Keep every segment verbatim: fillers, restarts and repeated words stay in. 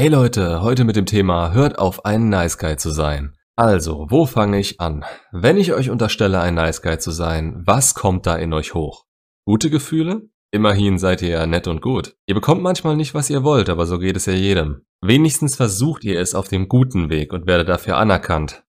Hey Leute, heute mit dem Thema hört auf, ein Nice Guy zu sein. Also, wo fange ich an? Wenn ich euch unterstelle, ein Nice Guy zu sein, was kommt da in euch hoch? Gute Gefühle? Immerhin seid ihr ja nett und gut. Ihr bekommt manchmal nicht, was ihr wollt, aber so geht es ja jedem. Wenigstens versucht ihr es auf dem guten Weg und werdet dafür anerkannt.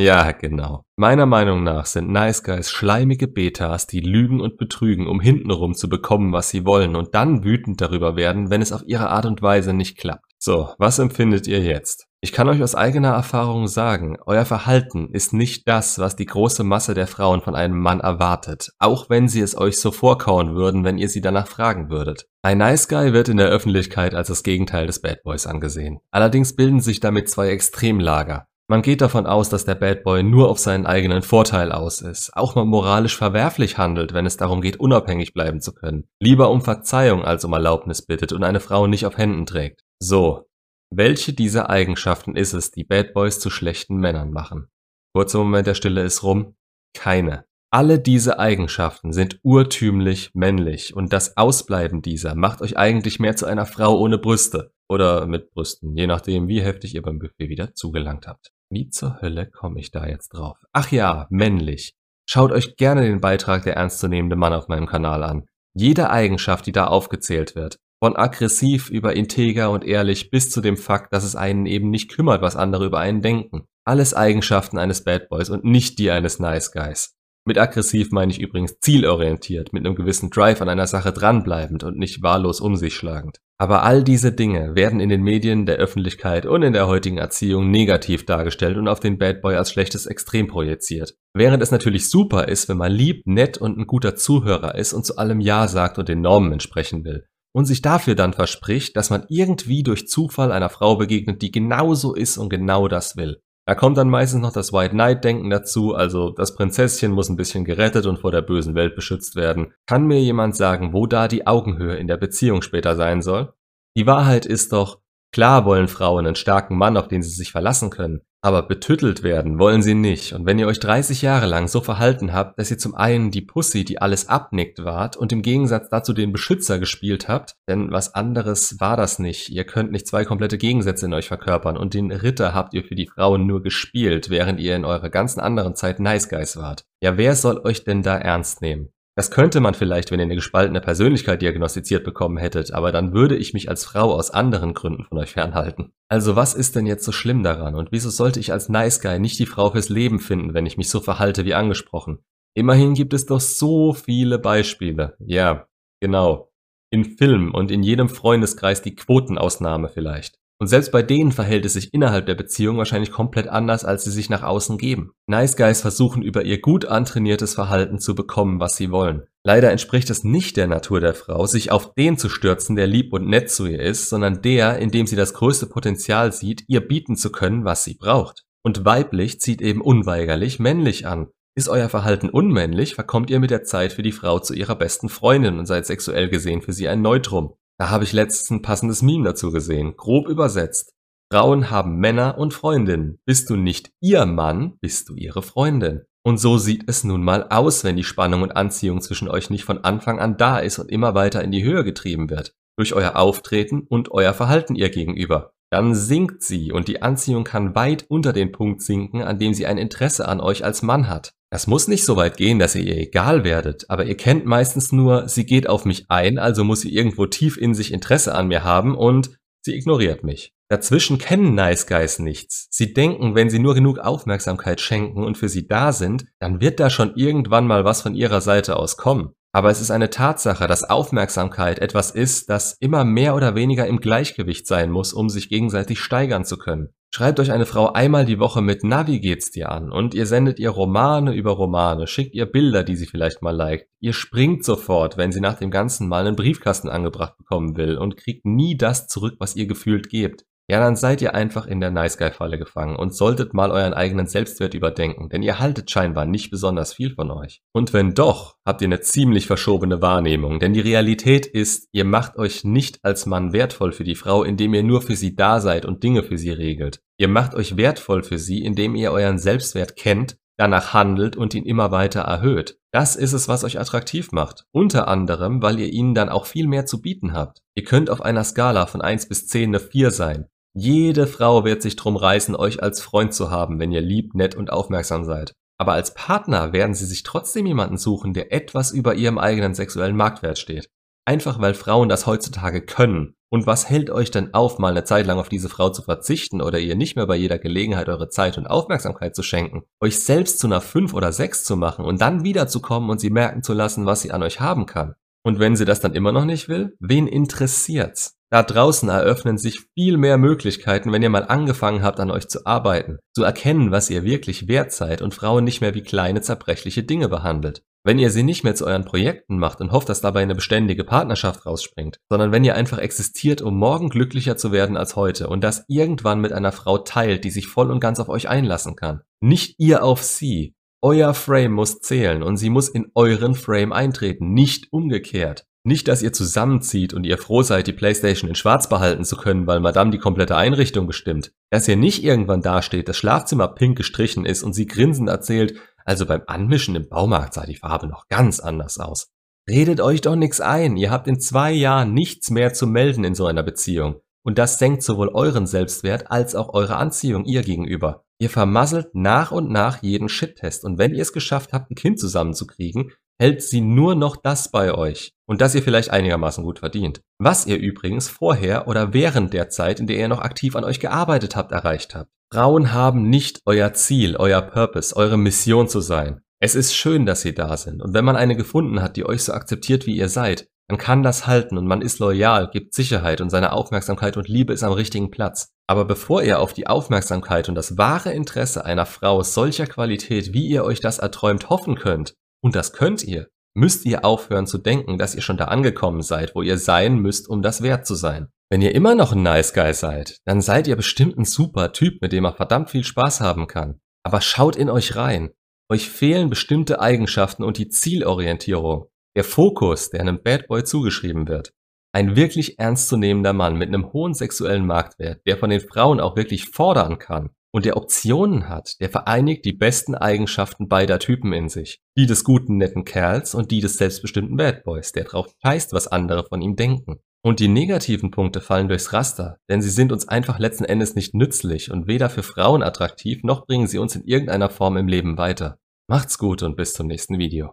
Ja, genau. Meiner Meinung nach sind Nice Guys schleimige Betas, die lügen und betrügen, um hintenrum zu bekommen, was sie wollen und dann wütend darüber werden, wenn es auf ihre Art und Weise nicht klappt. So, was empfindet ihr jetzt? Ich kann euch aus eigener Erfahrung sagen, euer Verhalten ist nicht das, was die große Masse der Frauen von einem Mann erwartet, auch wenn sie es euch so vorkauen würden, wenn ihr sie danach fragen würdet. Ein Nice Guy wird in der Öffentlichkeit als das Gegenteil des Bad Boys angesehen. Allerdings bilden sich damit zwei Extremlager. Man geht davon aus, dass der Bad Boy nur auf seinen eigenen Vorteil aus ist, auch mal moralisch verwerflich handelt, wenn es darum geht, unabhängig bleiben zu können, lieber um Verzeihung als um Erlaubnis bittet und eine Frau nicht auf Händen trägt. So, welche dieser Eigenschaften ist es, die Bad Boys zu schlechten Männern machen? Kurzer Moment der Stille ist rum. Keine. Alle diese Eigenschaften sind urtümlich männlich und das Ausbleiben dieser macht euch eigentlich mehr zu einer Frau ohne Brüste. Oder mit Brüsten, je nachdem, wie heftig ihr beim Buffet wieder zugelangt habt. Wie zur Hölle komme ich da jetzt drauf? Ach ja, männlich. Schaut euch gerne den Beitrag Der ernstzunehmende Mann auf meinem Kanal an. Jede Eigenschaft, die da aufgezählt wird, von aggressiv über integer und ehrlich bis zu dem Fakt, dass es einen eben nicht kümmert, was andere über einen denken. Alles Eigenschaften eines Bad Boys und nicht die eines Nice Guys. Mit aggressiv meine ich übrigens zielorientiert, mit einem gewissen Drive an einer Sache dranbleibend und nicht wahllos um sich schlagend. Aber all diese Dinge werden in den Medien, der Öffentlichkeit und in der heutigen Erziehung negativ dargestellt und auf den Bad Boy als schlechtes Extrem projiziert. Während es natürlich super ist, wenn man lieb, nett und ein guter Zuhörer ist und zu allem Ja sagt und den Normen entsprechen will. Und sich dafür dann verspricht, dass man irgendwie durch Zufall einer Frau begegnet, die genauso ist und genau das will. Da kommt dann meistens noch das White Knight-Denken dazu, also das Prinzesschen muss ein bisschen gerettet und vor der bösen Welt beschützt werden. Kann mir jemand sagen, wo da die Augenhöhe in der Beziehung später sein soll? Die Wahrheit ist doch, klar wollen Frauen einen starken Mann, auf den sie sich verlassen können, aber betüttelt werden wollen sie nicht. Und wenn ihr euch dreißig Jahre lang so verhalten habt, dass ihr zum einen die Pussy, die alles abnickt, wart und im Gegensatz dazu den Beschützer gespielt habt, denn was anderes war das nicht. Ihr könnt nicht zwei komplette Gegensätze in euch verkörpern und den Ritter habt ihr für die Frauen nur gespielt, während ihr in eurer ganzen anderen Zeit Nice Guys wart. Ja, wer soll euch denn da ernst nehmen? Das könnte man vielleicht, wenn ihr eine gespaltene Persönlichkeit diagnostiziert bekommen hättet, aber dann würde ich mich als Frau aus anderen Gründen von euch fernhalten. Also was ist denn jetzt so schlimm daran und wieso sollte ich als Nice Guy nicht die Frau fürs Leben finden, wenn ich mich so verhalte wie angesprochen? Immerhin gibt es doch so viele Beispiele. Ja, genau. In Filmen und in jedem Freundeskreis die Quotenausnahme vielleicht. Und selbst bei denen verhält es sich innerhalb der Beziehung wahrscheinlich komplett anders, als sie sich nach außen geben. Nice Guys versuchen über ihr gut antrainiertes Verhalten zu bekommen, was sie wollen. Leider entspricht es nicht der Natur der Frau, sich auf den zu stürzen, der lieb und nett zu ihr ist, sondern der, in dem sie das größte Potenzial sieht, ihr bieten zu können, was sie braucht. Und weiblich zieht eben unweigerlich männlich an. Ist euer Verhalten unmännlich, verkommt ihr mit der Zeit für die Frau zu ihrer besten Freundin und seid sexuell gesehen für sie ein Neutrum. Da habe ich letztens ein passendes Meme dazu gesehen, grob übersetzt. Frauen haben Männer und Freundinnen. Bist du nicht ihr Mann, bist du ihre Freundin. Und so sieht es nun mal aus, wenn die Spannung und Anziehung zwischen euch nicht von Anfang an da ist und immer weiter in die Höhe getrieben wird. Durch euer Auftreten und euer Verhalten ihr gegenüber. Dann sinkt sie und die Anziehung kann weit unter den Punkt sinken, an dem sie ein Interesse an euch als Mann hat. Das muss nicht so weit gehen, dass ihr ihr egal werdet, aber ihr kennt meistens nur, sie geht auf mich ein, also muss sie irgendwo tief in sich Interesse an mir haben und sie ignoriert mich. Dazwischen kennen Nice Guys nichts. Sie denken, wenn sie nur genug Aufmerksamkeit schenken und für sie da sind, dann wird da schon irgendwann mal was von ihrer Seite aus kommen. Aber es ist eine Tatsache, dass Aufmerksamkeit etwas ist, das immer mehr oder weniger im Gleichgewicht sein muss, um sich gegenseitig steigern zu können. Schreibt euch eine Frau einmal die Woche mit "Na, wie geht's dir" an und ihr sendet ihr Romane über Romane, schickt ihr Bilder, die sie vielleicht mal liked. Ihr springt sofort, wenn sie nach dem Ganzen mal einen Briefkasten angebracht bekommen will und kriegt nie das zurück, was ihr gefühlt gebt. Ja, dann seid ihr einfach in der Nice Guy Falle gefangen und solltet mal euren eigenen Selbstwert überdenken, denn ihr haltet scheinbar nicht besonders viel von euch. Und wenn doch, habt ihr eine ziemlich verschobene Wahrnehmung, denn die Realität ist, ihr macht euch nicht als Mann wertvoll für die Frau, indem ihr nur für sie da seid und Dinge für sie regelt. Ihr macht euch wertvoll für sie, indem ihr euren Selbstwert kennt, danach handelt und ihn immer weiter erhöht. Das ist es, was euch attraktiv macht. Unter anderem, weil ihr ihnen dann auch viel mehr zu bieten habt. Ihr könnt auf einer Skala von eins bis zehn eine vier sein. Jede Frau wird sich drum reißen, euch als Freund zu haben, wenn ihr lieb, nett und aufmerksam seid. Aber als Partner werden sie sich trotzdem jemanden suchen, der etwas über ihrem eigenen sexuellen Marktwert steht. Einfach weil Frauen das heutzutage können. Und was hält euch denn auf, mal eine Zeit lang auf diese Frau zu verzichten oder ihr nicht mehr bei jeder Gelegenheit eure Zeit und Aufmerksamkeit zu schenken, euch selbst zu einer fünf oder sechs zu machen und dann wiederzukommen und sie merken zu lassen, was sie an euch haben kann? Und wenn sie das dann immer noch nicht will, wen interessiert's? Da draußen eröffnen sich viel mehr Möglichkeiten, wenn ihr mal angefangen habt, an euch zu arbeiten, zu erkennen, was ihr wirklich wert seid und Frauen nicht mehr wie kleine zerbrechliche Dinge behandelt. Wenn ihr sie nicht mehr zu euren Projekten macht und hofft, dass dabei eine beständige Partnerschaft rausspringt, sondern wenn ihr einfach existiert, um morgen glücklicher zu werden als heute und das irgendwann mit einer Frau teilt, die sich voll und ganz auf euch einlassen kann. Nicht ihr auf sie. Euer Frame muss zählen und sie muss in euren Frame eintreten, nicht umgekehrt. Nicht, dass ihr zusammenzieht und ihr froh seid, die PlayStation in schwarz behalten zu können, weil Madame die komplette Einrichtung bestimmt. Dass ihr nicht irgendwann dasteht, das Schlafzimmer pink gestrichen ist und sie grinsend erzählt, also beim Anmischen im Baumarkt sah die Farbe noch ganz anders aus. Redet euch doch nichts ein, ihr habt in zwei Jahren nichts mehr zu melden in so einer Beziehung. Und das senkt sowohl euren Selbstwert als auch eure Anziehung ihr gegenüber. Ihr vermasselt nach und nach jeden Shittest und wenn ihr es geschafft habt, ein Kind zusammenzukriegen, hält sie nur noch das bei euch und das ihr vielleicht einigermaßen gut verdient. Was ihr übrigens vorher oder während der Zeit, in der ihr noch aktiv an euch gearbeitet habt, erreicht habt. Frauen haben nicht euer Ziel, euer Purpose, eure Mission zu sein. Es ist schön, dass sie da sind und wenn man eine gefunden hat, die euch so akzeptiert, wie ihr seid, man kann das halten und man ist loyal, gibt Sicherheit und seine Aufmerksamkeit und Liebe ist am richtigen Platz. Aber bevor ihr auf die Aufmerksamkeit und das wahre Interesse einer Frau solcher Qualität, wie ihr euch das erträumt, hoffen könnt, und das könnt ihr, müsst ihr aufhören zu denken, dass ihr schon da angekommen seid, wo ihr sein müsst, um das wert zu sein. Wenn ihr immer noch ein Nice Guy seid, dann seid ihr bestimmt ein super Typ, mit dem man verdammt viel Spaß haben kann. Aber schaut in euch rein. Euch fehlen bestimmte Eigenschaften und die Zielorientierung. Der Fokus, der einem Bad Boy zugeschrieben wird. Ein wirklich ernstzunehmender Mann mit einem hohen sexuellen Marktwert, der von den Frauen auch wirklich fordern kann und der Optionen hat, der vereinigt die besten Eigenschaften beider Typen in sich. Die des guten, netten Kerls und die des selbstbestimmten Bad Boys, der drauf scheißt, was andere von ihm denken. Und die negativen Punkte fallen durchs Raster, denn sie sind uns einfach letzten Endes nicht nützlich und weder für Frauen attraktiv, noch bringen sie uns in irgendeiner Form im Leben weiter. Macht's gut und bis zum nächsten Video.